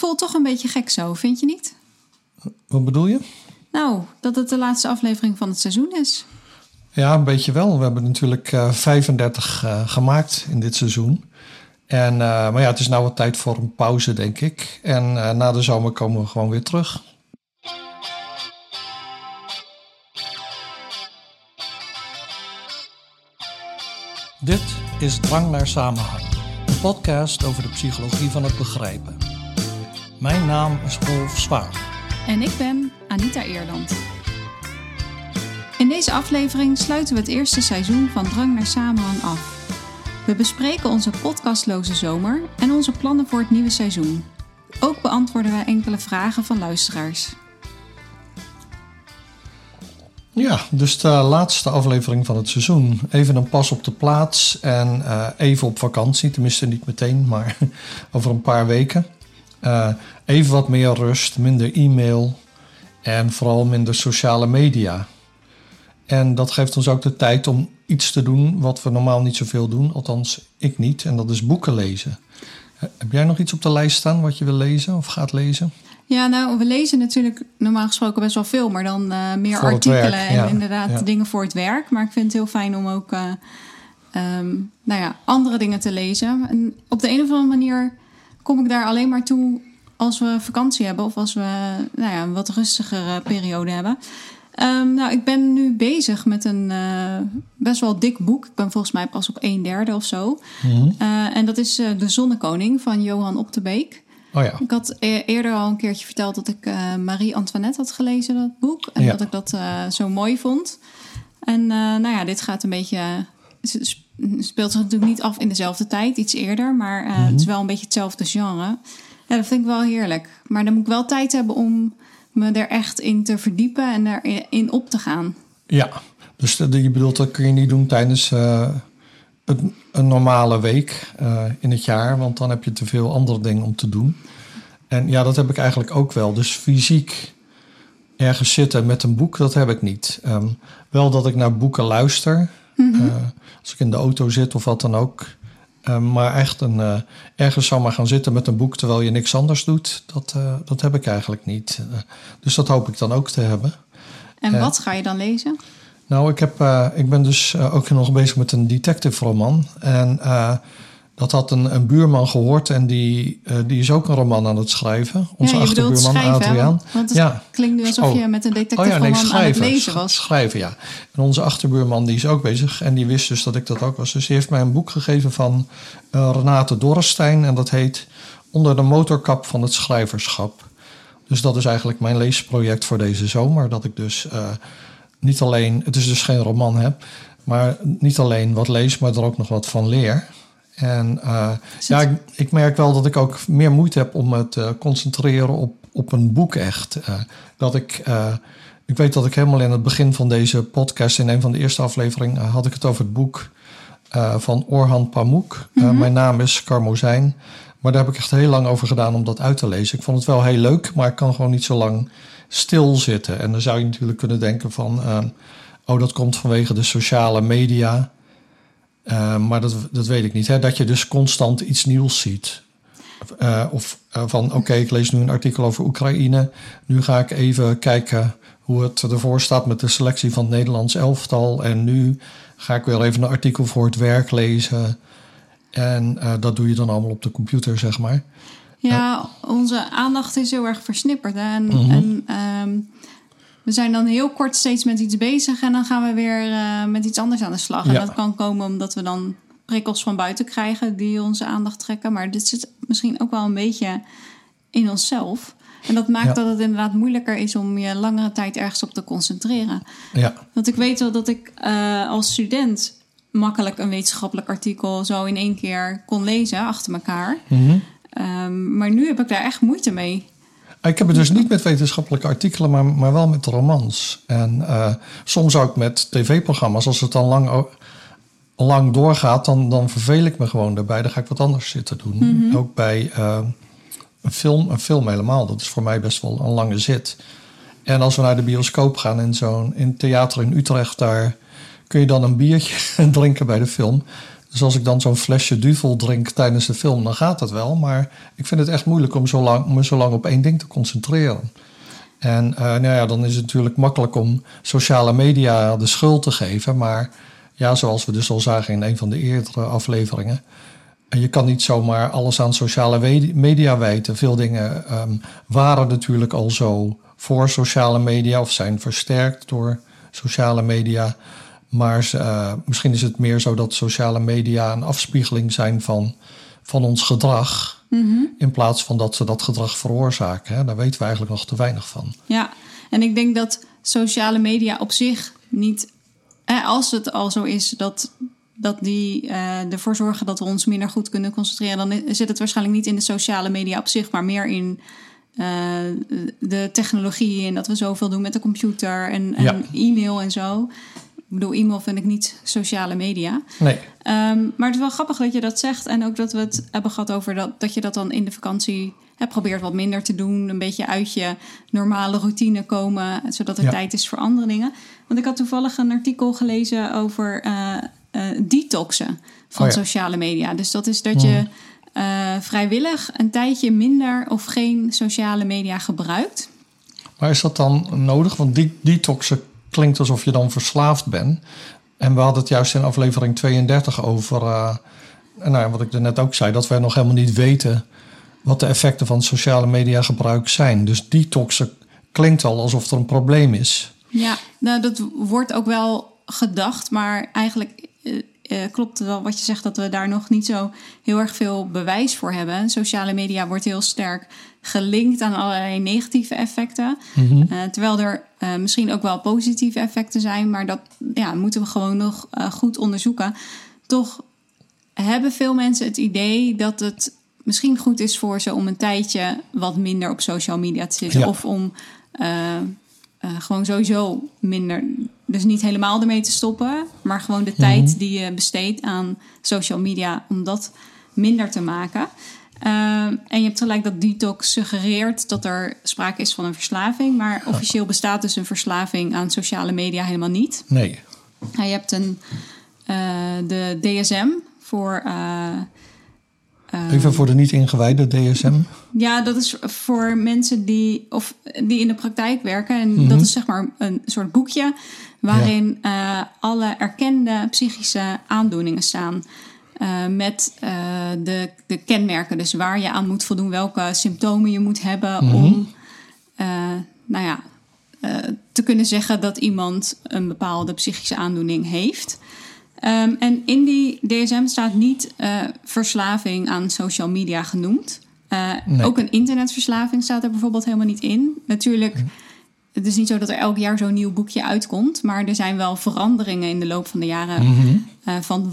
voelt toch een beetje gek zo, vind je niet? Wat bedoel je? Nou, dat het de laatste aflevering van het seizoen is. Ja, een beetje wel. We hebben natuurlijk 35 gemaakt in dit seizoen. En, maar ja, het is nou wat tijd voor een pauze, denk ik. En na de zomer komen we gewoon weer terug. Dit is Drang naar Samenhang, een podcast over de psychologie van het begrijpen. Mijn naam is Paul Zwaar. En ik ben Anita Eerland. In deze aflevering sluiten we het eerste seizoen van Drang naar Samenhang af. We bespreken onze podcastloze zomer en onze plannen voor het nieuwe seizoen. Ook beantwoorden we enkele vragen van luisteraars. Ja, dus de laatste aflevering van het seizoen. Even een pas op de plaats en even op vakantie. Tenminste niet meteen, maar over een paar weken. Even wat meer rust, minder e-mail en vooral minder sociale media. En dat geeft ons ook de tijd om iets te doen wat we normaal niet zoveel doen. Althans, ik niet. En dat is boeken lezen. Heb jij nog iets op de lijst staan wat je wil lezen of gaat lezen? Ja, nou, we lezen natuurlijk normaal gesproken best wel veel. Maar dan meer voor artikelen werk, en ja, inderdaad dingen voor het werk. Maar ik vind het heel fijn om ook andere dingen te lezen. En op de een of andere manier kom ik daar alleen maar toe als we vakantie hebben of als we een wat rustigere periode hebben. Ik ben nu bezig met een best wel dik boek. Ik ben volgens mij pas op 1/3 of zo. Mm-hmm. En dat is De Zonnekoning van Johan op de Beek. Oh ja. Ik had eerder al een keertje verteld dat ik Marie Antoinette had gelezen, dat boek. En dat ik dat zo mooi vond. En dit gaat een beetje... speelt zich natuurlijk niet af in dezelfde tijd, iets eerder. Maar het is wel een beetje hetzelfde genre. Ja, dat vind ik wel heerlijk. Maar dan moet ik wel tijd hebben om me er echt in te verdiepen en erin op te gaan. Ja, dus je bedoelt dat kun je niet doen tijdens een normale week in het jaar. Want dan heb je te veel andere dingen om te doen. En ja, dat heb ik eigenlijk ook wel. Dus fysiek ergens zitten met een boek, dat heb ik niet. Wel dat ik naar boeken luister. Mm-hmm. Als ik in de auto zit of wat dan ook. Maar echt ergens zomaar gaan zitten met een boek terwijl je niks anders doet. Dat heb ik eigenlijk niet. Dus dat hoop ik dan ook te hebben. En wat ga je dan lezen? Nou, ik ben dus ook nog bezig met een detective roman. En dat had een buurman gehoord. En die is ook een roman aan het schrijven. Onze achterbuurman Adriaan. Want het klinkt nu alsof je met een detective roman aan het lezen was. Schrijven, ja. En onze achterbuurman die is ook bezig. En die wist dus dat ik dat ook was. Dus die heeft mij een boek gegeven van Renate Dorrestein. En dat heet Onder de motorkap van het schrijverschap. Dus dat is eigenlijk mijn leesproject voor deze zomer. Dat ik dus niet alleen... Het is dus geen roman, hè. Maar niet alleen wat lees, maar er ook nog wat van leer. En ik merk wel dat ik ook meer moeite heb om me te concentreren op een boek echt. Ik weet dat ik helemaal in het begin van deze podcast, in een van de eerste afleveringen, had ik het over het boek van Orhan Pamuk. Mm-hmm. Mijn naam is Carmozijn. Maar daar heb ik echt heel lang over gedaan om dat uit te lezen. Ik vond het wel heel leuk, maar ik kan gewoon niet zo lang stilzitten. En dan zou je natuurlijk kunnen denken van, dat komt vanwege de sociale media. Maar dat weet ik niet. Hè? Dat je dus constant iets nieuws ziet. Ik lees nu een artikel over Oekraïne. Nu ga ik even kijken hoe het ervoor staat met de selectie van het Nederlands elftal. En nu ga ik weer even een artikel voor het werk lezen. En dat doe je dan allemaal op de computer, zeg maar. Ja, onze aandacht is heel erg versnipperd. Hè? En, mm-hmm. We zijn dan heel kort steeds met iets bezig en dan gaan we weer met iets anders aan de slag. Ja. En dat kan komen omdat we dan prikkels van buiten krijgen die onze aandacht trekken. Maar dit zit misschien ook wel een beetje in onszelf. En dat maakt dat het inderdaad moeilijker is om je langere tijd ergens op te concentreren. Ja. Want ik weet wel dat ik als student makkelijk een wetenschappelijk artikel zo in één keer kon lezen achter elkaar. Mm-hmm. Maar nu heb ik daar echt moeite mee. Ik heb het dus niet met wetenschappelijke artikelen, maar wel met romans. En soms ook met tv-programma's. Als het dan lang doorgaat, dan verveel ik me gewoon daarbij. Dan ga ik wat anders zitten doen. Mm-hmm. Ook bij een film helemaal. Dat is voor mij best wel een lange zit. En als we naar de bioscoop gaan in theater in Utrecht, daar kun je dan een biertje drinken bij de film. Dus als ik dan zo'n flesje Duvel drink tijdens de film, dan gaat dat wel. Maar ik vind het echt moeilijk om me zo lang op één ding te concentreren. En nou ja, dan is het natuurlijk makkelijk om sociale media de schuld te geven. Maar ja, zoals we dus al zagen in een van de eerdere afleveringen, je kan niet zomaar alles aan sociale media wijten. Veel dingen waren natuurlijk al zo voor sociale media of zijn versterkt door sociale media. Maar misschien is het meer zo dat sociale media een afspiegeling zijn van ons gedrag. Mm-hmm. In plaats van dat ze dat gedrag veroorzaken. Hè? Daar weten we eigenlijk nog te weinig van. Ja, en ik denk dat sociale media op zich niet, als het al zo is dat die ervoor zorgen dat we ons minder goed kunnen concentreren, dan zit het waarschijnlijk niet in de sociale media op zich, maar meer in de technologie en dat we zoveel doen met de computer en e-mail en zo. Ik bedoel, e-mail vind ik niet sociale media. Nee. Maar het is wel grappig dat je dat zegt. En ook dat we het hebben gehad over dat je dat dan in de vakantie hebt probeert wat minder te doen. Een beetje uit je normale routine komen. Zodat er tijd is voor andere dingen. Want ik had toevallig een artikel gelezen over detoxen van sociale media. Dus dat is dat je vrijwillig een tijdje minder of geen sociale media gebruikt. Maar is dat dan nodig? Want detoxen klinkt alsof je dan verslaafd bent. En we hadden het juist in aflevering 32 over, wat ik er net ook zei, dat we nog helemaal niet weten wat de effecten van sociale media gebruik zijn. Dus detoxen klinkt al alsof er een probleem is. Ja, nou, dat wordt ook wel gedacht, maar eigenlijk klopt wel wat je zegt, dat we daar nog niet zo heel erg veel bewijs voor hebben. Sociale media wordt heel sterk gelinkt aan allerlei negatieve effecten. Mm-hmm. Terwijl er misschien ook wel positieve effecten zijn, maar dat moeten we gewoon nog goed onderzoeken. Toch hebben veel mensen het idee dat het misschien goed is voor ze om een tijdje wat minder op social media te zitten. Ja. Of om gewoon sowieso minder, dus niet helemaal ermee te stoppen, maar gewoon de tijd die je besteedt aan social media om dat minder te maken. En je hebt gelijk dat detox suggereert dat er sprake is van een verslaving. Maar officieel bestaat dus een verslaving aan sociale media helemaal niet. Nee. Je hebt de DSM voor... Even voor de niet ingewijde DSM. Ja, dat is voor mensen die in de praktijk werken. En dat is zeg maar een soort boekje waarin alle erkende psychische aandoeningen staan. Met de kenmerken, dus waar je aan moet voldoen, welke symptomen je moet hebben om te kunnen zeggen dat iemand een bepaalde psychische aandoening heeft. En in die DSM staat niet verslaving aan social media genoemd. Nee. Ook een internetverslaving staat er bijvoorbeeld helemaal niet in. Natuurlijk, het is niet zo dat er elk jaar zo'n nieuw boekje uitkomt, maar er zijn wel veranderingen in de loop van de jaren van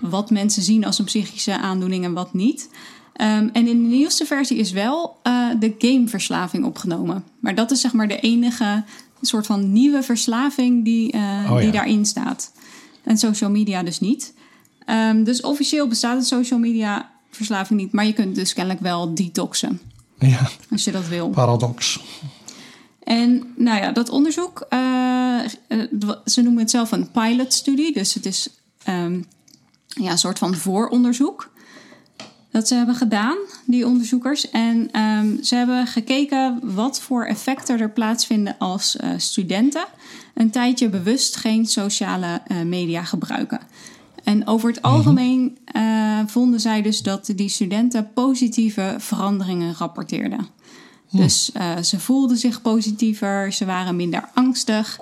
wat mensen zien als een psychische aandoening en wat niet. En in de nieuwste versie is wel de gameverslaving opgenomen. Maar dat is zeg maar de enige soort van nieuwe verslaving die daarin staat. En social media dus niet. Dus officieel bestaat de social media verslaving niet. Maar je kunt dus kennelijk wel detoxen. Ja, als je dat wil. Paradox. En nou ja, dat onderzoek, ze noemen het zelf een pilotstudie. Dus het is een soort van vooronderzoek dat ze hebben gedaan, die onderzoekers. En ze hebben gekeken wat voor effecten er plaatsvinden als studenten een tijdje bewust geen sociale media gebruiken. En over het algemeen vonden zij dus dat die studenten positieve veranderingen rapporteerden. Dus ze voelden zich positiever, ze waren minder angstig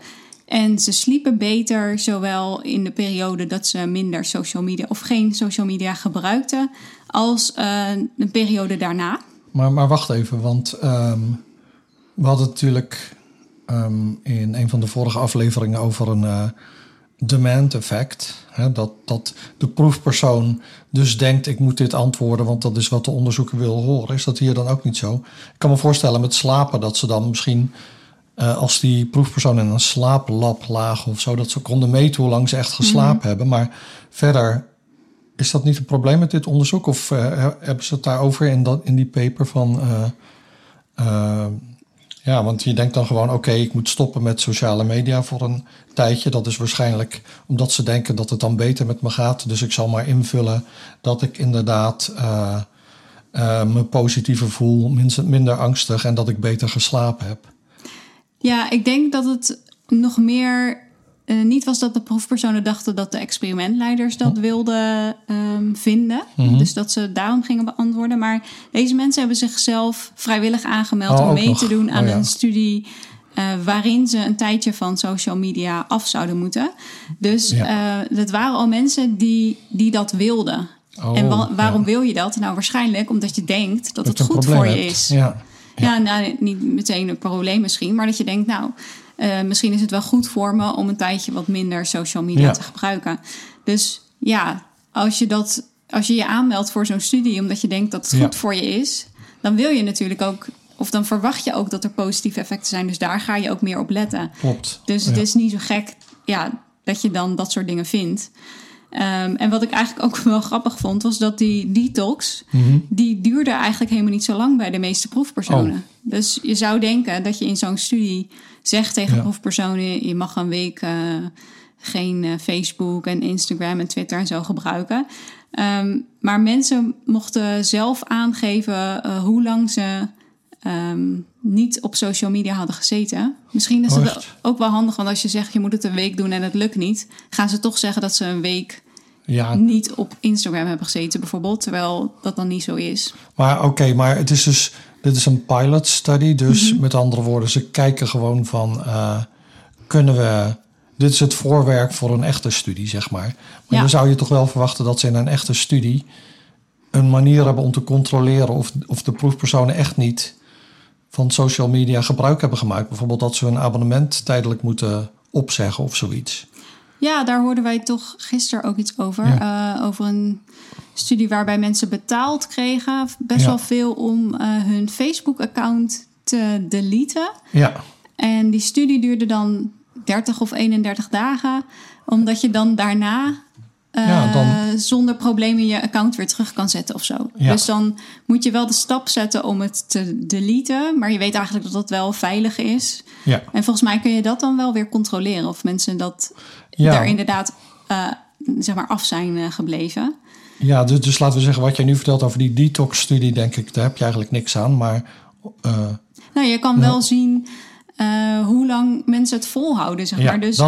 en ze sliepen beter, zowel in de periode dat ze minder social media of geen social media gebruikten, als een periode daarna. Maar wacht even, want we hadden natuurlijk in een van de vorige afleveringen over een demand effect. Hè, dat de proefpersoon dus denkt, ik moet dit antwoorden, want dat is wat de onderzoeker wil horen. Is dat hier dan ook niet zo? Ik kan me voorstellen met slapen dat ze dan misschien, als die proefpersoon in een slaaplab lagen of zo, dat ze konden meten hoe lang ze echt geslapen hebben. Maar verder, is dat niet een probleem met dit onderzoek? Of hebben ze het daarover in die paper van Ja, want je denkt dan gewoon, oké, ik moet stoppen met sociale media voor een tijdje. Dat is waarschijnlijk omdat ze denken dat het dan beter met me gaat. Dus ik zal maar invullen dat ik inderdaad me positiever voel, minder angstig en dat ik beter geslapen heb. Ja, ik denk dat het nog meer niet was dat de proefpersonen dachten dat de experimentleiders dat wilden vinden. Mm-hmm. Dus dat ze daarom gingen beantwoorden. Maar deze mensen hebben zichzelf vrijwillig aangemeld om mee te doen aan een studie waarin ze een tijdje van social media af zouden moeten. Dus dat waren al mensen die dat wilden. En waarom wil je dat? Nou, waarschijnlijk omdat je denkt dat het goed voor je is. Ja. Ja, nou, niet meteen een probleem misschien, maar dat je denkt, nou, misschien is het wel goed voor me om een tijdje wat minder social media te gebruiken. Dus ja, als je je aanmeldt voor zo'n studie omdat je denkt dat het goed voor je is, dan wil je natuurlijk ook, of dan verwacht je ook dat er positieve effecten zijn. Dus daar ga je ook meer op letten. Klopt. Dus het is niet zo gek dat je dan dat soort dingen vindt. En wat ik eigenlijk ook wel grappig vond, was dat die detox, die duurde eigenlijk helemaal niet zo lang bij de meeste proefpersonen. Dus je zou denken dat je in zo'n studie zegt tegen proefpersonen, je mag een week geen Facebook en Instagram en Twitter en zo gebruiken. Maar mensen mochten zelf aangeven hoe lang ze niet op social media hadden gezeten. Misschien is het ook wel handig, want als je zegt je moet het een week doen en het lukt niet, gaan ze toch zeggen dat ze een week niet op Instagram hebben gezeten bijvoorbeeld, terwijl dat dan niet zo is. Maar maar het is dus, dit is een pilot study, dus met andere woorden, ze kijken gewoon van kunnen we, dit is het voorwerk voor een echte studie, zeg maar. Maar dan zou je toch wel verwachten dat ze in een echte studie een manier hebben om te controleren of de proefpersonen echt niet van social media gebruik hebben gemaakt. Bijvoorbeeld dat ze hun abonnement tijdelijk moeten opzeggen of zoiets. Ja, daar hoorden wij toch gisteren ook iets over. Ja. Over een studie waarbij mensen betaald kregen, best wel veel, om hun Facebook-account te deleten. Ja. En die studie duurde dan 30 of 31 dagen, omdat je dan daarna zonder problemen je account weer terug kan zetten of zo. Ja. Dus dan moet je wel de stap zetten om het te deleten, maar je weet eigenlijk dat dat wel veilig is. Ja. En volgens mij kun je dat dan wel weer controleren, of mensen dat daar inderdaad zeg maar af zijn gebleven. Ja, dus laten we zeggen, wat jij nu vertelt over die detox-studie, denk ik, daar heb je eigenlijk niks aan. Maar nou, je kan wel zien hoe lang mensen het volhouden, zeg maar. Dus 24%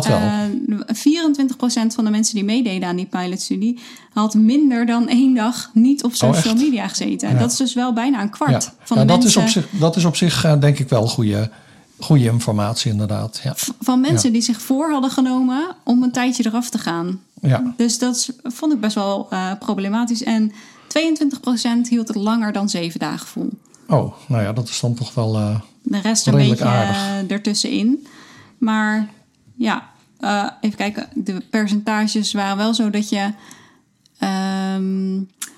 van de mensen die meededen aan die pilotstudie had minder dan 1 dag niet op social media gezeten. Ja. Dat is dus wel bijna een kwart van de mensen. Dat is op zich denk ik wel goede informatie inderdaad. Ja. Van mensen die zich voor hadden genomen om een tijdje eraf te gaan. Ja. Dus dat vond ik best wel problematisch. En 22% hield het langer dan 7 dagen vol. Oh, nou ja, dat is dan toch wel de rest een beetje aardig ertussenin. Maar ja, even kijken. De percentages waren wel zo dat je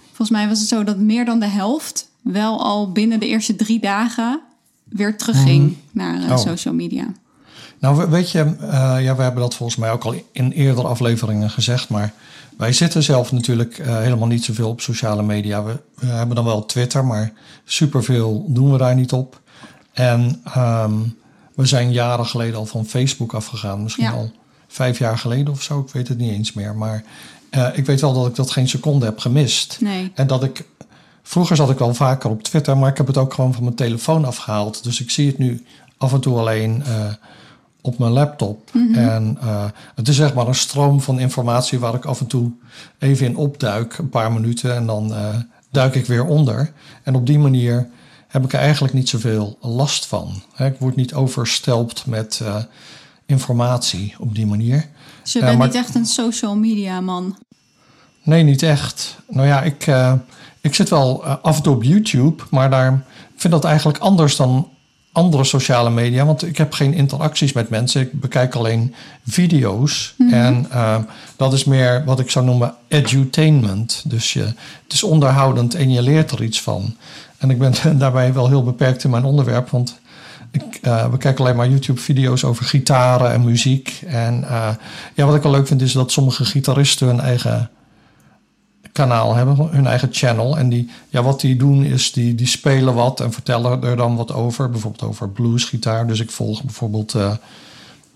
volgens mij was het zo dat meer dan de helft wel al binnen de eerste 3 dagen weer terugging naar social media. Nou, weet je, we hebben dat volgens mij ook al in eerdere afleveringen gezegd, maar wij zitten zelf natuurlijk helemaal niet zoveel op sociale media. We hebben dan wel Twitter, maar superveel doen we daar niet op. En we zijn jaren geleden al van Facebook afgegaan. Misschien al 5 jaar geleden of zo. Ik weet het niet eens meer. Maar ik weet wel dat ik dat geen seconde heb gemist. Nee. En dat ik, vroeger zat ik wel vaker op Twitter, maar ik heb het ook gewoon van mijn telefoon afgehaald. Dus ik zie het nu af en toe alleen op mijn laptop. Mm-hmm. En het is zeg maar een stroom van informatie waar ik af en toe even in opduik. Een paar minuten en dan duik ik weer onder. En op die manier heb ik er eigenlijk niet zoveel last van. Ik word niet overstelpt met informatie op die manier. Dus je bent niet echt een social media man? Nee, niet echt. Nou ja, ik zit wel af en toe op YouTube, maar ik vind dat eigenlijk anders dan andere sociale media, want ik heb geen interacties met mensen. Ik bekijk alleen video's. Mm-hmm. En dat is meer wat ik zou noemen edutainment. Dus het is onderhoudend en je leert er iets van. En ik ben daarbij wel heel beperkt in mijn onderwerp, want ik bekijk alleen maar YouTube-video's over gitaren en muziek. En wat ik wel leuk vind is dat sommige gitaristen hun eigen kanaal hebben, hun eigen channel. En die, ja, wat die doen is, die spelen wat en vertellen er dan wat over. Bijvoorbeeld over bluesgitaar. Dus ik volg bijvoorbeeld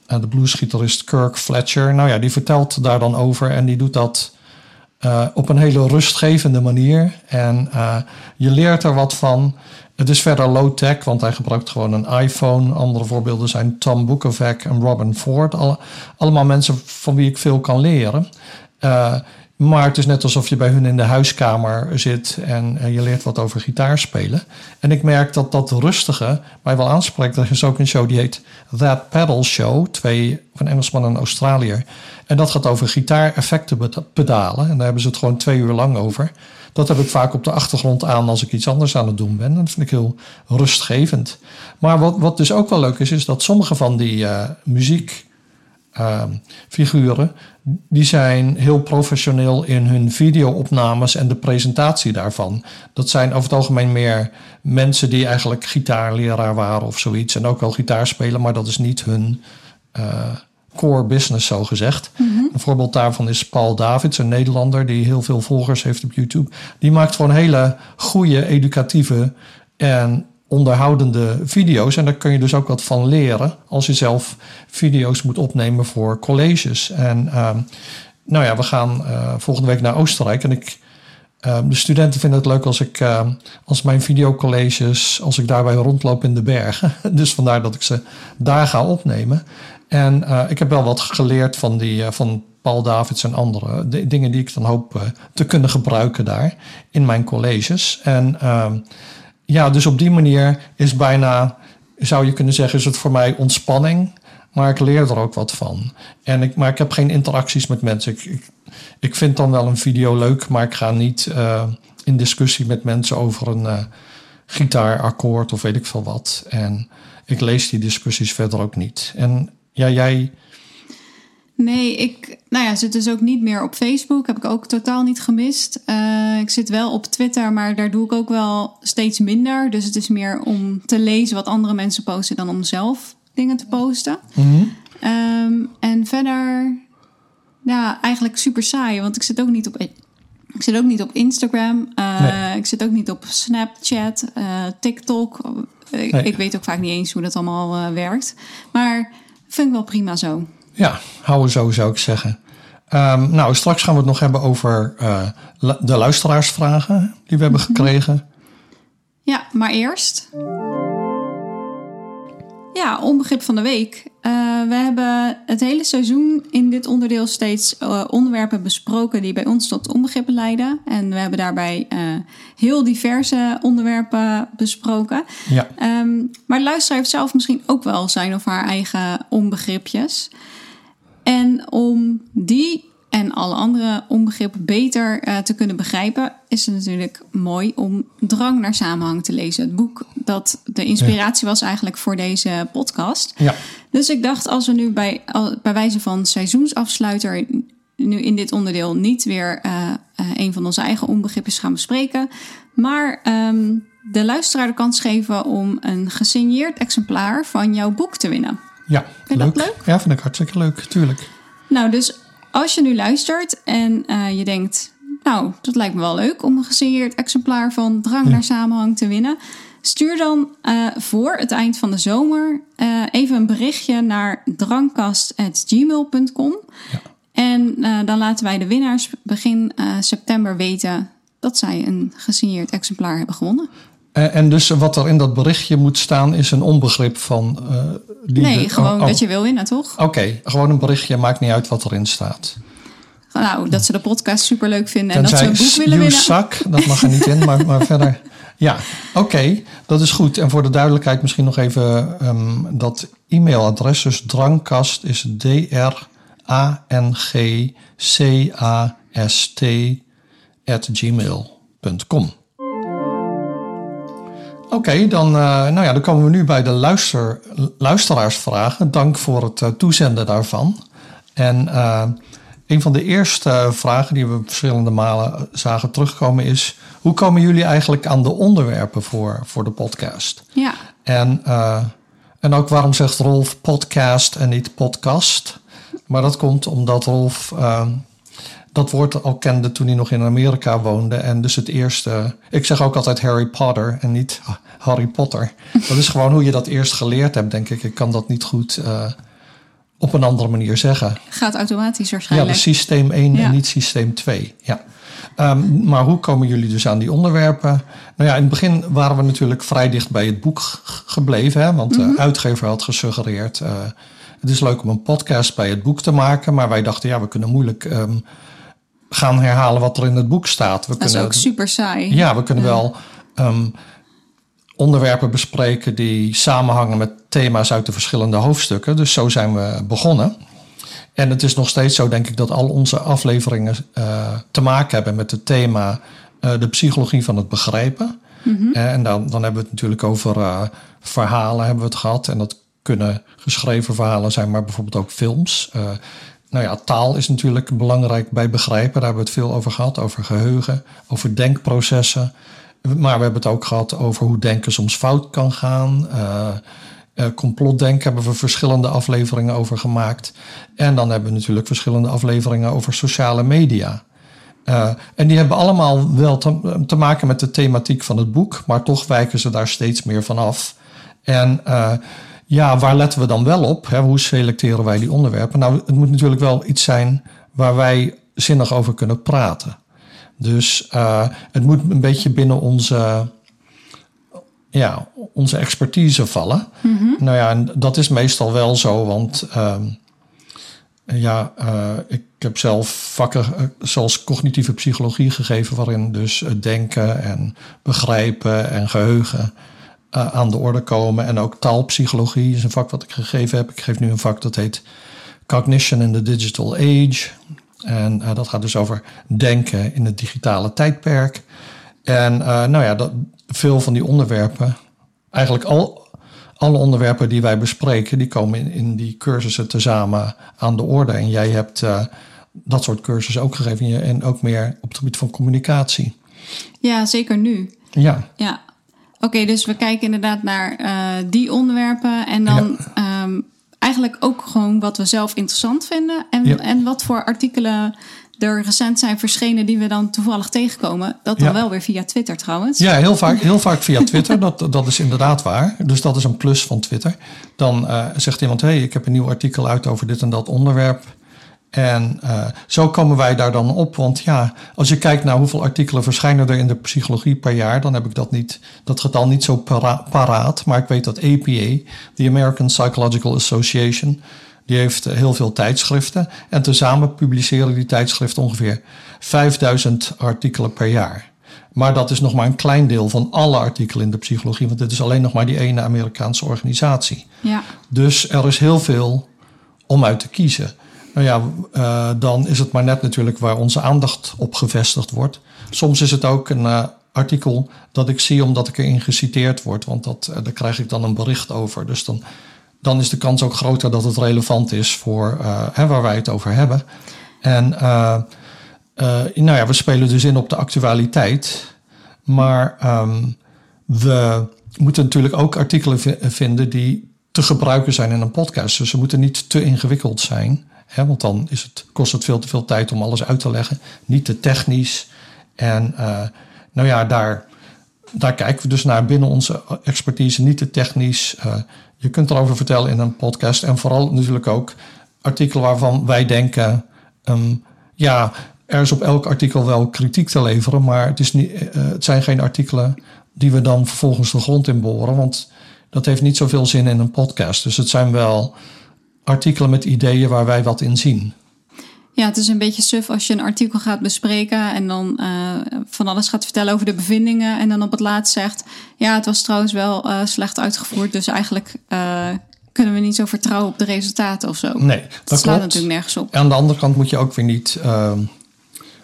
de bluesgitarist Kirk Fletcher. Nou ja, die vertelt daar dan over en die doet dat op een hele rustgevende manier. En je leert er wat van. Het is verder low-tech, want hij gebruikt gewoon een iPhone. Andere voorbeelden zijn Tom Bukovac en Robin Ford. Allemaal mensen van wie ik veel kan leren. Maar het is net alsof je bij hun in de huiskamer zit en je leert wat over gitaarspelen. En ik merk dat dat rustige mij wel aanspreekt. Er is ook een show die heet The Pedal Show. Van een Engelsman en een Australiër. En dat gaat over gitaareffectenpedalen. En daar hebben ze het gewoon 2 uur lang over. Dat heb ik vaak op de achtergrond aan als ik iets anders aan het doen ben. Dat vind ik heel rustgevend. Maar wat dus ook wel leuk is dat sommige van die muziekfiguren, die zijn heel professioneel in hun videoopnames en de presentatie daarvan. Dat zijn over het algemeen meer mensen die eigenlijk gitaarleraar waren of zoiets. En ook wel gitaar spelen, maar dat is niet hun core business, zo gezegd. Mm-hmm. Een voorbeeld daarvan is Paul Davids, een Nederlander die heel veel volgers heeft op YouTube. Die maakt gewoon hele goede, educatieve en onderhoudende video's. En daar kun je dus ook wat van leren als je zelf video's moet opnemen voor colleges. En nou ja, we gaan volgende week naar Oostenrijk. En de studenten vinden het leuk als ik als mijn videocolleges, als ik daarbij rondloop in de bergen. Dus vandaar dat ik ze daar ga opnemen. En ik heb wel wat geleerd van van Paul Davids en anderen. De dingen die ik dan hoop te kunnen gebruiken daar in mijn colleges. En ja, dus op die manier is bijna, zou je kunnen zeggen, is het voor mij ontspanning. Maar ik leer er ook wat van. Maar ik heb geen interacties met mensen. Ik vind dan wel een video leuk, maar ik ga niet in discussie met mensen over een gitaarakkoord of weet ik veel wat. En ik lees die discussies verder ook niet. En ja, jij? Nee, ik zit dus ook niet meer op Facebook. Heb ik ook totaal niet gemist. Ik zit wel op Twitter, maar daar doe ik ook wel steeds minder. Dus het is meer om te lezen wat andere mensen posten dan om zelf dingen te posten. Mm-hmm. En verder, ja, eigenlijk super saai. Want ik zit ook niet op Instagram. Nee. Ik zit ook niet op Snapchat, TikTok. Ik weet ook vaak niet eens hoe dat allemaal werkt. Maar vind ik wel prima zo. Ja, houden zo, zou ik zeggen. Nou, straks gaan we het nog hebben over de luisteraarsvragen die we hebben gekregen. Ja, maar eerst. Ja, onbegrip van de week. We hebben het hele seizoen in dit onderdeel steeds onderwerpen besproken die bij ons tot onbegrip leiden. En we hebben daarbij heel diverse onderwerpen besproken. Ja. Maar de luisteraar heeft zelf misschien ook wel zijn of haar eigen onbegripjes. En om die en alle andere onbegrippen beter te kunnen begrijpen, is het natuurlijk mooi om Drang naar Samenhang te lezen. Het boek dat de inspiratie was eigenlijk voor deze podcast. Ja. Dus ik dacht, als we nu bij wijze van seizoensafsluiter nu in dit onderdeel niet weer een van onze eigen onbegrippen gaan bespreken, maar de luisteraar de kans geven om een gesigneerd exemplaar van jouw boek te winnen. Ja, vind je dat leuk? Ja, vind ik hartstikke leuk, tuurlijk. Nou, dus als je nu luistert en je denkt, nou, dat lijkt me wel leuk om een gesigneerd exemplaar van Drang naar Samenhang te winnen, stuur dan voor het eind van de zomer even een berichtje naar drangkast@gmail.com. Ja. En dan laten wij de winnaars begin september weten dat zij een gesigneerd exemplaar hebben gewonnen. En dus wat er in dat berichtje moet staan is een onbegrip van dat je wil winnen, toch? Oké, gewoon een berichtje, maakt niet uit wat erin staat. Nou, dat ze de podcast superleuk vinden en dat ze een boek willen winnen. Dat mag er niet in, maar verder. Ja, oké, dat is goed. En voor de duidelijkheid misschien nog even dat e-mailadres. Dus drangkast is drangcast@gmail.com. Oké, dan komen we nu bij de luisteraarsvragen. Dank voor het toezenden daarvan. En een van de eerste vragen die we verschillende malen zagen terugkomen is: hoe komen jullie eigenlijk aan de onderwerpen voor de podcast? Ja. En ook waarom zegt Rolf podcast en niet podcast? Maar dat komt omdat Rolf dat woord al kende toen hij nog in Amerika woonde. En dus het eerste... Ik zeg ook altijd Harry Potter en niet Harry Potter. Dat is gewoon hoe je dat eerst geleerd hebt, denk ik. Ik kan dat niet goed op een andere manier zeggen. Gaat automatisch waarschijnlijk. Ja, dus systeem 1 en niet systeem 2. Ja. Maar hoe komen jullie dus aan die onderwerpen? Nou ja, in het begin waren we natuurlijk vrij dicht bij het boek gebleven. Hè? Want de uitgever had gesuggereerd... het is leuk om een podcast bij het boek te maken. Maar wij dachten, ja, we kunnen moeilijk... gaan herhalen wat er in het boek staat. Dat is ook super saai. Ja, we kunnen wel onderwerpen bespreken die samenhangen met thema's uit de verschillende hoofdstukken. Dus zo zijn we begonnen. En het is nog steeds zo, denk ik, dat al onze afleveringen te maken hebben met het thema de psychologie van het begrijpen. Mm-hmm. En dan hebben we het natuurlijk over verhalen hebben we het gehad. En dat kunnen geschreven verhalen zijn, maar bijvoorbeeld ook films. Nou ja, taal is natuurlijk belangrijk bij begrijpen. Daar hebben we het veel over gehad. Over geheugen, over denkprocessen. Maar we hebben het ook gehad over hoe denken soms fout kan gaan. Complotdenken hebben we verschillende afleveringen over gemaakt. En dan hebben we natuurlijk verschillende afleveringen over sociale media. En die hebben allemaal wel te maken met de thematiek van het boek. Maar toch wijken ze daar steeds meer van af. En... ja, waar letten we dan wel op? Hè? Hoe selecteren wij die onderwerpen? Nou, het moet natuurlijk wel iets zijn waar wij zinnig over kunnen praten. Dus het moet een beetje binnen onze expertise vallen. Mm-hmm. Nou ja, en dat is meestal wel zo, want... ik heb zelf vakken zoals cognitieve psychologie gegeven... waarin dus denken en begrijpen en geheugen... aan de orde komen. En ook taalpsychologie is een vak wat ik gegeven heb. Ik geef nu een vak dat heet Cognition in the Digital Age. En dat gaat dus over denken in het digitale tijdperk. En veel van die onderwerpen... eigenlijk alle onderwerpen die wij bespreken... die komen in die cursussen tezamen aan de orde. En jij hebt dat soort cursussen ook gegeven... en ook meer op het gebied van communicatie. Ja, zeker nu. Ja. Oké, dus we kijken inderdaad naar die onderwerpen en dan eigenlijk ook gewoon wat we zelf interessant vinden. En wat voor artikelen er recent zijn verschenen die we dan toevallig tegenkomen. Dat dan wel weer via Twitter trouwens. Ja, heel vaak via Twitter. Dat is inderdaad waar. Dus dat is een plus van Twitter. Dan zegt iemand, hey, ik heb een nieuw artikel uit over dit en dat onderwerp. En zo komen wij daar dan op. Want ja, als je kijkt naar hoeveel artikelen verschijnen er in de psychologie per jaar... dan heb ik dat getal niet zo paraat. Maar ik weet dat APA, de American Psychological Association... die heeft heel veel tijdschriften. En tezamen publiceren die tijdschriften ongeveer 5000 artikelen per jaar. Maar dat is nog maar een klein deel van alle artikelen in de psychologie. Want dit is alleen nog maar die ene Amerikaanse organisatie. Ja. Dus er is heel veel om uit te kiezen... Nou ja, dan is het maar net natuurlijk waar onze aandacht op gevestigd wordt. Soms is het ook een artikel dat ik zie omdat ik erin geciteerd word. Want daar krijg ik dan een bericht over. Dus dan is de kans ook groter dat het relevant is voor waar wij het over hebben. En we spelen dus in op de actualiteit. Maar we moeten natuurlijk ook artikelen vinden die te gebruiken zijn in een podcast. Dus ze moeten niet te ingewikkeld zijn... He, want dan kost het veel te veel tijd om alles uit te leggen. Niet te technisch. En daar kijken we dus naar binnen onze expertise. Niet te technisch. Je kunt erover vertellen in een podcast. En vooral natuurlijk ook artikelen waarvan wij denken... er is op elk artikel wel kritiek te leveren. Maar het is niet, het zijn geen artikelen die we dan vervolgens de grond in boren. Want dat heeft niet zoveel zin in een podcast. Dus het zijn wel... artikelen met ideeën waar wij wat in zien. Ja, het is een beetje suf als je een artikel gaat bespreken... en dan van alles gaat vertellen over de bevindingen... en dan op het laatst zegt... ja, het was trouwens wel slecht uitgevoerd... dus eigenlijk kunnen we niet zo vertrouwen op de resultaten of zo. Nee, dat slaat natuurlijk nergens op. En aan de andere kant moet je ook weer niet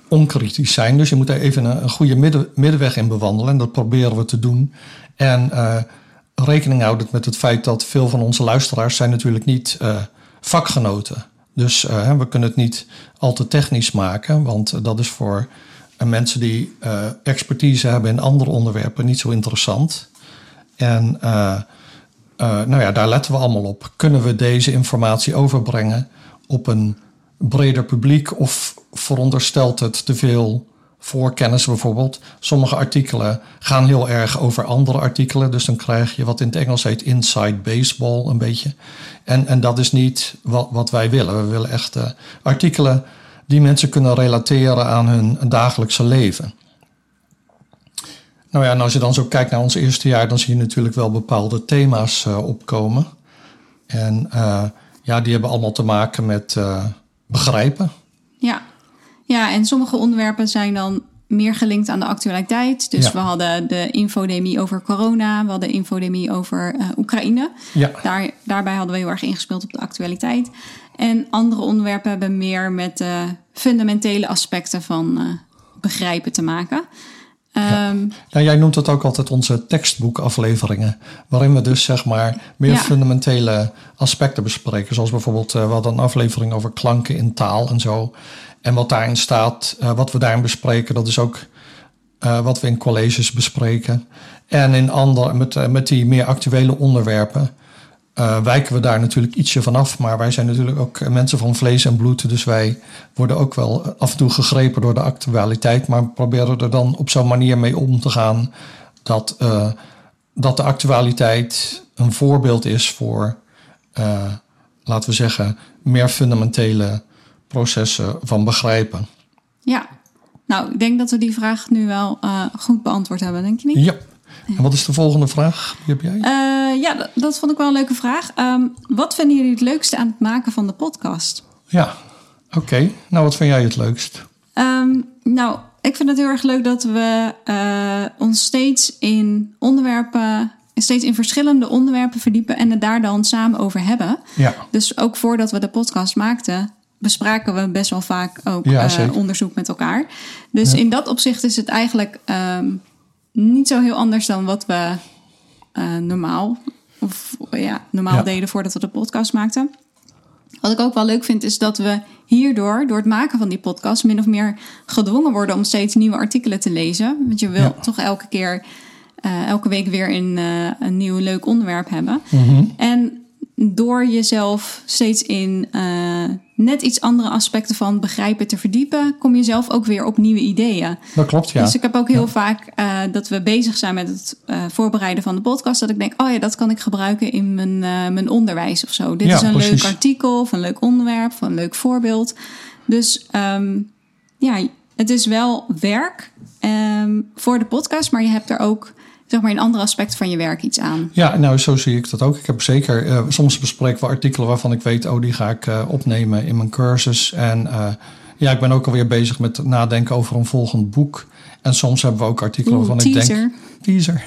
onkritisch zijn. Dus je moet daar even een goede middenweg in bewandelen... en dat proberen we te doen. En... rekening houdend met het feit dat veel van onze luisteraars... zijn natuurlijk niet vakgenoten. Dus we kunnen het niet al te technisch maken. Want dat is voor mensen die expertise hebben... in andere onderwerpen niet zo interessant. En daar letten we allemaal op. Kunnen we deze informatie overbrengen... op een breder publiek of veronderstelt het te veel voorkennis bijvoorbeeld. Sommige artikelen gaan heel erg over andere artikelen. Dus dan krijg je wat in het Engels heet inside baseball een beetje. En dat is niet wat wij willen. We willen echt artikelen die mensen kunnen relateren aan hun dagelijkse leven. Nou ja, en als je dan zo kijkt naar ons eerste jaar, dan zie je natuurlijk wel bepaalde thema's opkomen. En die hebben allemaal te maken met begrijpen. Ja. Ja, en sommige onderwerpen zijn dan meer gelinkt aan de actualiteit. Dus we hadden de infodemie over corona. We hadden de infodemie over Oekraïne. Ja. Daarbij hadden we heel erg ingespeeld op de actualiteit. En andere onderwerpen hebben meer met fundamentele aspecten van begrijpen te maken. Jij noemt het ook altijd onze tekstboekafleveringen. Waarin we dus zeg maar meer fundamentele aspecten bespreken. Zoals bijvoorbeeld, we hadden een aflevering over klanken in taal en zo. En wat daarin staat, wat we daarin bespreken, dat is ook wat we in colleges bespreken. En in andere, met die meer actuele onderwerpen wijken we daar natuurlijk ietsje van af. Maar wij zijn natuurlijk ook mensen van vlees en bloed. Dus wij worden ook wel af en toe gegrepen door de actualiteit. Maar we proberen er dan op zo'n manier mee om te gaan dat de actualiteit een voorbeeld is voor, laten we zeggen, meer fundamentele processen van begrijpen. Ja, nou, ik denk dat we die vraag nu wel goed beantwoord hebben, denk je niet? Ja. En wat is de volgende vraag? Die heb jij? Dat vond ik wel een leuke vraag. Wat vinden jullie het leukste aan het maken van de podcast? Ja, oké. Nou, wat vind jij het leukst? Ik vind het heel erg leuk dat we ons steeds in verschillende onderwerpen verdiepen en het daar dan samen over hebben. Ja. Dus ook voordat we de podcast maakten, bespraken we best wel vaak ook onderzoek met elkaar. Dus in dat opzicht is het eigenlijk niet zo heel anders dan wat we normaal deden voordat we de podcast maakten. Wat ik ook wel leuk vind is dat we hierdoor, door het maken van die podcast, min of meer gedwongen worden om steeds nieuwe artikelen te lezen. Want je wil toch elke week weer een nieuw leuk onderwerp hebben. Mm-hmm. En door jezelf steeds in net iets andere aspecten van begrijpen te verdiepen, kom je zelf ook weer op nieuwe ideeën. Dat klopt, ja. Dus ik heb ook heel vaak dat we bezig zijn met het voorbereiden van de podcast, dat ik denk, dat kan ik gebruiken in mijn onderwijs of zo. Dit is een precies. Leuk artikel, of een leuk onderwerp, of een leuk voorbeeld. Dus het is wel werk voor de podcast, maar je hebt er ook, zeg maar, een ander aspect van je werk iets aan. Ja, nou, zo zie ik dat ook. Ik heb zeker, soms bespreken we artikelen waarvan ik weet, die ga ik opnemen in mijn cursus. En ik ben ook alweer bezig met nadenken over een volgend boek. En soms hebben we ook artikelen waarvan ik denk... Teaser.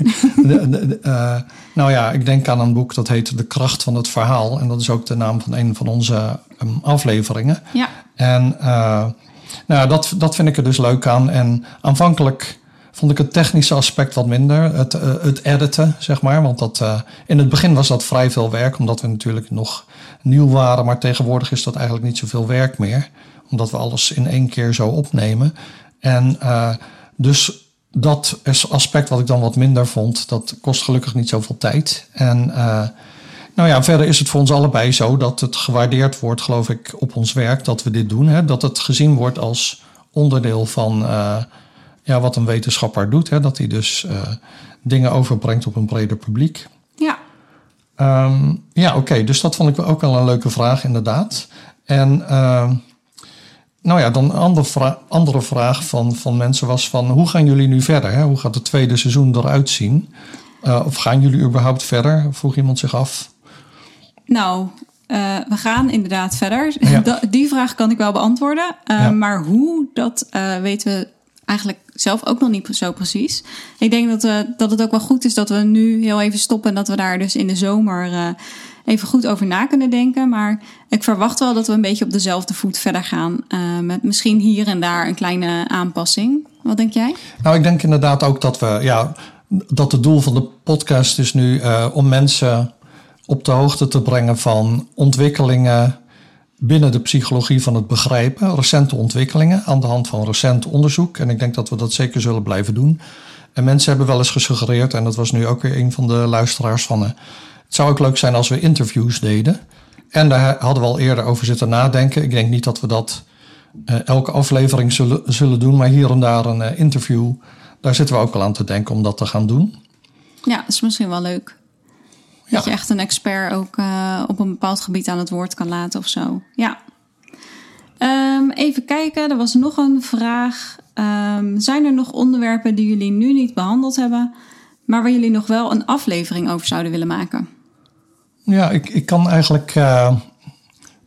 Ik denk aan een boek dat heet De Kracht van het Verhaal. En dat is ook de naam van een van onze afleveringen. Ja. En dat vind ik er dus leuk aan. En aanvankelijk vond ik het technische aspect wat minder. Het editen, zeg maar. Want dat, in het begin was dat vrij veel werk, omdat we natuurlijk nog nieuw waren. Maar tegenwoordig is dat eigenlijk niet zoveel werk meer. Omdat we alles in één keer zo opnemen. En dus dat is aspect wat ik dan wat minder vond. Dat kost gelukkig niet zoveel tijd. En verder is het voor ons allebei zo dat het gewaardeerd wordt, geloof ik, op ons werk dat we dit doen. Hè? Dat het gezien wordt als onderdeel van wat een wetenschapper doet, hè? Dat hij dus dingen overbrengt op een breder publiek. Ja. Dus dat vond ik ook wel een leuke vraag, inderdaad. En dan een andere vraag van mensen was van, hoe gaan jullie nu verder? Hè? Hoe gaat het tweede seizoen eruit zien? Of gaan jullie überhaupt verder? Vroeg iemand zich af. Nou, we gaan inderdaad verder. Ja. Die vraag kan ik wel beantwoorden. Maar hoe, dat weten we eigenlijk zelf ook nog niet zo precies. Ik denk dat het ook wel goed is dat we nu heel even stoppen en dat we daar dus in de zomer even goed over na kunnen denken. Maar ik verwacht wel dat we een beetje op dezelfde voet verder gaan, met misschien hier en daar een kleine aanpassing. Wat denk jij? Nou, ik denk inderdaad ook dat we, dat het doel van de podcast is nu om mensen op de hoogte te brengen van ontwikkelingen binnen de psychologie van het begrijpen, recente ontwikkelingen aan de hand van recent onderzoek. En ik denk dat we dat zeker zullen blijven doen. En mensen hebben wel eens gesuggereerd, en dat was nu ook weer een van de luisteraars van, het zou ook leuk zijn als we interviews deden. En daar hadden we al eerder over zitten nadenken. Ik denk niet dat we dat elke aflevering zullen doen, maar hier en daar een interview. Daar zitten we ook al aan te denken om dat te gaan doen. Ja, dat is misschien wel leuk. Ja. Dat je echt een expert ook op een bepaald gebied aan het woord kan laten of zo. Ja. Even kijken, er was nog een vraag. Zijn er nog onderwerpen die jullie nu niet behandeld hebben, maar waar jullie nog wel een aflevering over zouden willen maken? Ja, ik kan eigenlijk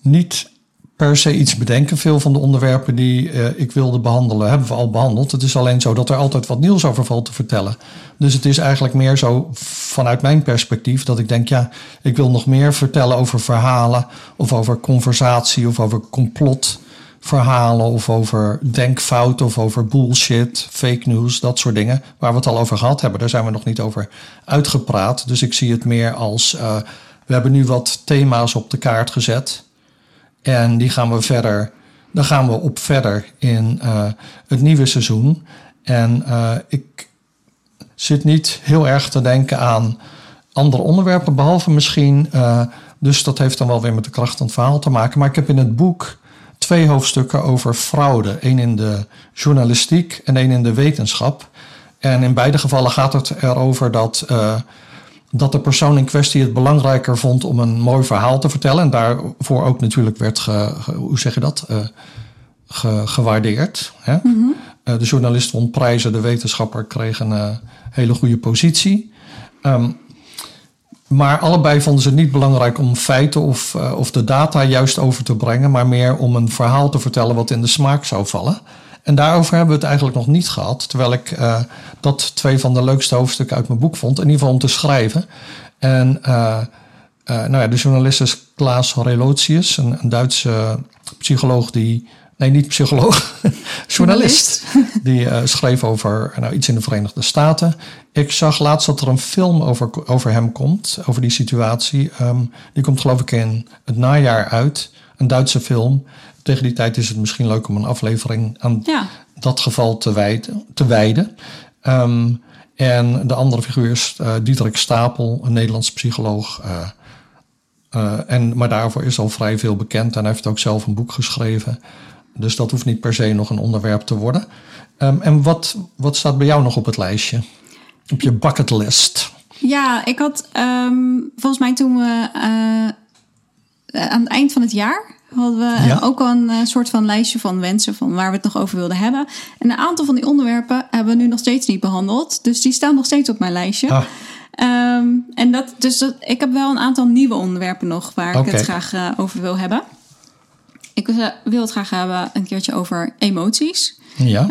niet per se iets bedenken. Veel van de onderwerpen die ik wilde behandelen, hebben we al behandeld. Het is alleen zo dat er altijd wat nieuws over valt te vertellen. Dus het is eigenlijk meer zo vanuit mijn perspectief dat ik denk, ja, ik wil nog meer vertellen over verhalen of over conversatie of over complotverhalen of over denkfout of over bullshit, fake news, dat soort dingen waar we het al over gehad hebben. Daar zijn we nog niet over uitgepraat. Dus ik zie het meer als, we hebben nu wat thema's op de kaart gezet. En die gaan we verder, daar gaan we op verder in het nieuwe seizoen. En ik zit niet heel erg te denken aan andere onderwerpen, behalve misschien, dus dat heeft dan wel weer met de kracht van het verhaal te maken. Maar ik heb in het boek 2 hoofdstukken over fraude. 1 in de journalistiek en 1 in de wetenschap. En in beide gevallen gaat het erover dat dat de persoon in kwestie het belangrijker vond om een mooi verhaal te vertellen. En daarvoor ook natuurlijk werd gewaardeerd. Hè? Mm-hmm. De journalist won prijzen, de wetenschapper kreeg een hele goede positie. Maar allebei vonden ze het niet belangrijk om feiten of de data juist over te brengen, maar meer om een verhaal te vertellen wat in de smaak zou vallen. En daarover hebben we het eigenlijk nog niet gehad, terwijl ik dat 2 van de leukste hoofdstukken uit mijn boek vond, in ieder geval om te schrijven. En de journalist is Klaas Relotius, een Duitse psycholoog die, nee, niet psycholoog, journalist. Die schreef over iets in de Verenigde Staten. Ik zag laatst dat er een film over hem komt, over die situatie. Die komt geloof ik in het najaar uit, een Duitse film. Tegen die tijd is het misschien leuk om een aflevering aan dat geval te wijden. En de andere figuur is Diederik Stapel, een Nederlands psycholoog. Maar daarvoor is al vrij veel bekend. En hij heeft ook zelf een boek geschreven. Dus dat hoeft niet per se nog een onderwerp te worden. En wat staat bij jou nog op het lijstje? Op je bucketlist? Ja, ik had volgens mij toen we aan het eind van het jaar hadden we ook al een soort van lijstje van wensen van waar we het nog over wilden hebben. En een aantal van die onderwerpen hebben we nu nog steeds niet behandeld. Dus die staan nog steeds op mijn lijstje. Ah. Ik heb wel een aantal nieuwe onderwerpen nog waar ik het graag over wil hebben. Ik wil het graag hebben een keertje over emoties. Ja.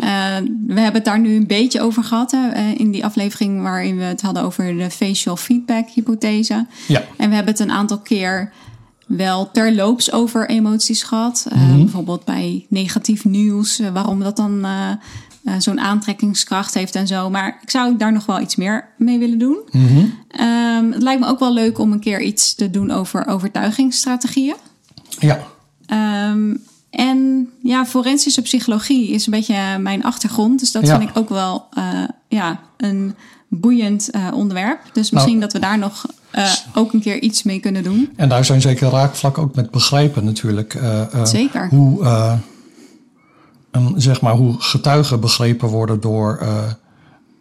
We hebben het daar nu een beetje over gehad in die aflevering waarin we het hadden over de facial feedback hypothese. Ja. En we hebben het een aantal keer wel terloops over emoties gehad. Mm-hmm. Bijvoorbeeld bij negatief nieuws. Waarom dat dan zo'n aantrekkingskracht heeft en zo. Maar ik zou daar nog wel iets meer mee willen doen. Mm-hmm. Het lijkt me ook wel leuk om een keer iets te doen over overtuigingsstrategieën. Ja. Forensische psychologie is een beetje mijn achtergrond. Dus dat vind ik ook wel een boeiend onderwerp. Dus misschien dat we daar nog ook een keer iets mee kunnen doen. En daar zijn zeker raakvlakken ook met begrijpen natuurlijk. Zeker. Hoe, hoe getuigen begrepen worden door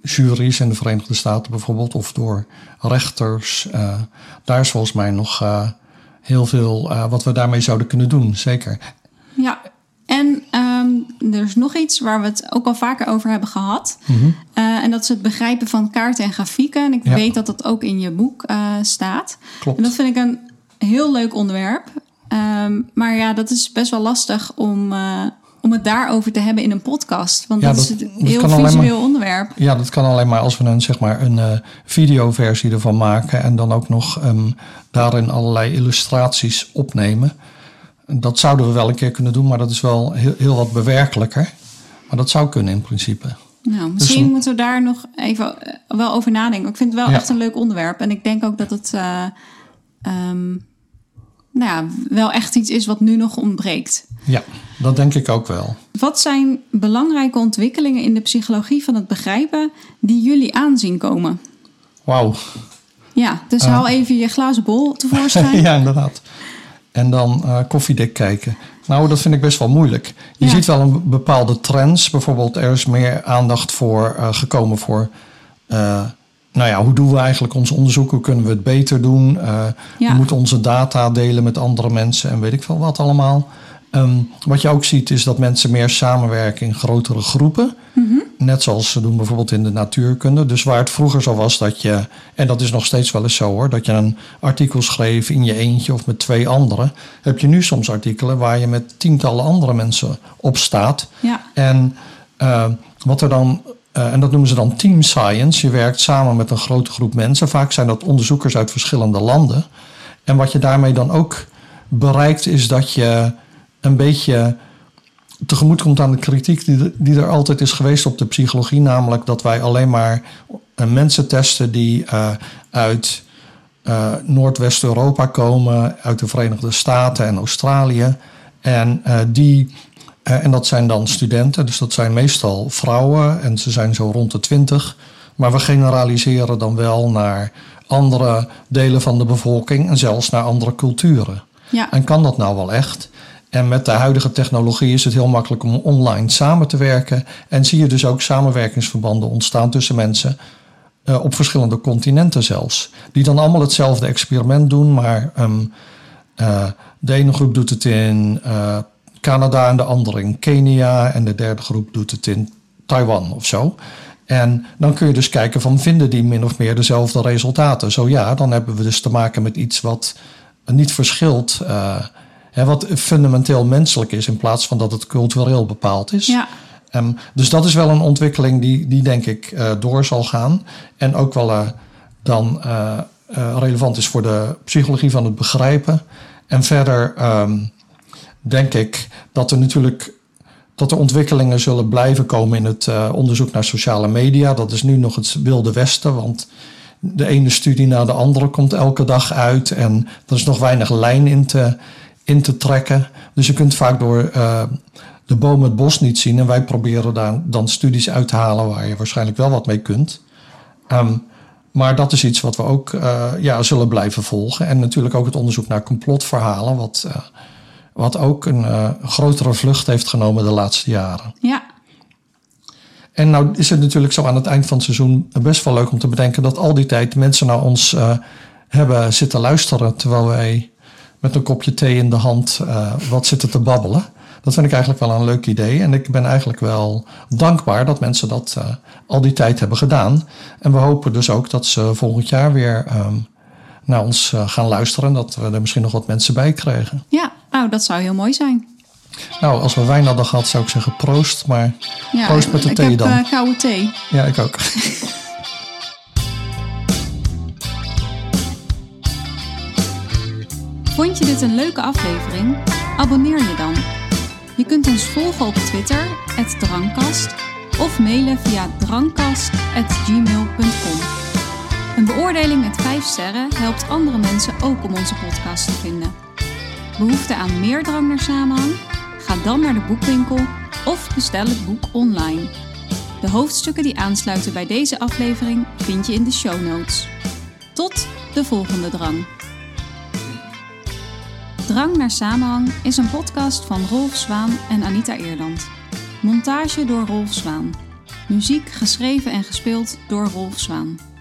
juries in de Verenigde Staten bijvoorbeeld. Of door rechters. Daar is volgens mij nog heel veel wat we daarmee zouden kunnen doen. Zeker. Ja, en er is nog iets waar we het ook al vaker over hebben gehad. Mm-hmm. En dat is het begrijpen van kaarten en grafieken. En ik weet dat dat ook in je boek staat. Klopt. En dat vind ik een heel leuk onderwerp. Maar dat is best wel lastig om het daarover te hebben in een podcast. Want dat is een heel visueel onderwerp. Ja, dat kan alleen maar als we een videoversie ervan maken. En dan ook nog daarin allerlei illustraties opnemen. Dat zouden we wel een keer kunnen doen, maar dat is wel heel, heel wat bewerkelijker. Maar dat zou kunnen in principe. Nou, misschien moeten we daar nog even wel over nadenken. Ik vind het wel echt een leuk onderwerp. En ik denk ook dat het wel echt iets is wat nu nog ontbreekt. Ja, dat denk ik ook wel. Wat zijn belangrijke ontwikkelingen in de psychologie van het begrijpen die jullie aanzien komen? Wauw. Ja, dus haal even je glazen bol tevoorschijn. Ja, inderdaad. en dan koffiedik kijken. Nou, dat vind ik best wel moeilijk. Je ziet wel een bepaalde trends. Bijvoorbeeld, er is meer aandacht voor gekomen voor... hoe doen we eigenlijk ons onderzoek? Hoe kunnen we het beter doen? We moeten onze data delen met andere mensen en weet ik veel wat allemaal. Wat je ook ziet is dat mensen meer samenwerken in grotere groepen. Mm-hmm. Net zoals ze doen bijvoorbeeld in de natuurkunde. Dus waar het vroeger zo was dat je... en dat is nog steeds wel eens zo hoor... dat je een artikel schreef in je eentje of met 2 anderen... heb je nu soms artikelen waar je met tientallen andere mensen op staat. Ja. En wat er dan... en dat noemen ze dan team science. Je werkt samen met een grote groep mensen. Vaak zijn dat onderzoekers uit verschillende landen. En wat je daarmee dan ook bereikt... is dat je een beetje tegemoet komt aan de kritiek... die er altijd is geweest op de psychologie. Namelijk dat wij alleen maar mensen testen... die uit Noordwest-Europa komen... uit de Verenigde Staten en Australië. En die... en dat zijn dan studenten, dus dat zijn meestal vrouwen en ze zijn zo rond de 20. Maar we generaliseren dan wel naar andere delen van de bevolking en zelfs naar andere culturen. Ja. En kan dat nou wel echt? En met de huidige technologie is het heel makkelijk om online samen te werken. En zie je dus ook samenwerkingsverbanden ontstaan tussen mensen op verschillende continenten zelfs. Die dan allemaal hetzelfde experiment doen, maar de ene groep doet het in... Canada en de andere in Kenia en de derde groep doet het in Taiwan of zo. En dan kun je dus kijken van vinden die min of meer dezelfde resultaten. Zo ja, dan hebben we dus te maken met iets wat niet verschilt. Wat fundamenteel menselijk is in plaats van dat het cultureel bepaald is. Ja. Dus dat is wel een ontwikkeling die denk ik door zal gaan. En ook wel relevant is voor de psychologie van het begrijpen. En verder... denk ik dat er natuurlijk ontwikkelingen zullen blijven komen in het onderzoek naar sociale media. Dat is nu nog het wilde westen, want de ene studie na de andere komt elke dag uit. En er is nog weinig lijn in te trekken. Dus je kunt vaak door de boom het bos niet zien. En wij proberen daar dan studies uit te halen waar je waarschijnlijk wel wat mee kunt. Maar dat is iets wat we ook zullen blijven volgen. En natuurlijk ook het onderzoek naar complotverhalen, wat ook een grotere vlucht heeft genomen de laatste jaren. Ja. En nou is het natuurlijk zo aan het eind van het seizoen best wel leuk om te bedenken... dat al die tijd mensen naar ons hebben zitten luisteren... terwijl wij met een kopje thee in de hand wat zitten te babbelen. Dat vind ik eigenlijk wel een leuk idee. En ik ben eigenlijk wel dankbaar dat mensen dat al die tijd hebben gedaan. En we hopen dus ook dat ze volgend jaar weer... naar ons gaan luisteren en dat we er misschien nog wat mensen bij krijgen. Ja, dat zou heel mooi zijn. Nou, als we wijn hadden gehad zou ik zeggen proost, maar ja, proost met de thee dan. Ik heb koude thee. Ja, ik ook. Vond je dit een leuke aflevering? Abonneer je dan. Je kunt ons volgen op Twitter, @drangkast, of mailen via drangkast@gmail.com. Een beoordeling met 5 sterren helpt andere mensen ook om onze podcast te vinden. Behoefte aan meer Drang naar Samenhang? Ga dan naar de boekwinkel of bestel het boek online. De hoofdstukken die aansluiten bij deze aflevering vind je in de show notes. Tot de volgende drang. Drang naar Samenhang is een podcast van Rolf Zwaan en Anita Eerland. Montage door Rolf Zwaan. Muziek geschreven en gespeeld door Rolf Zwaan.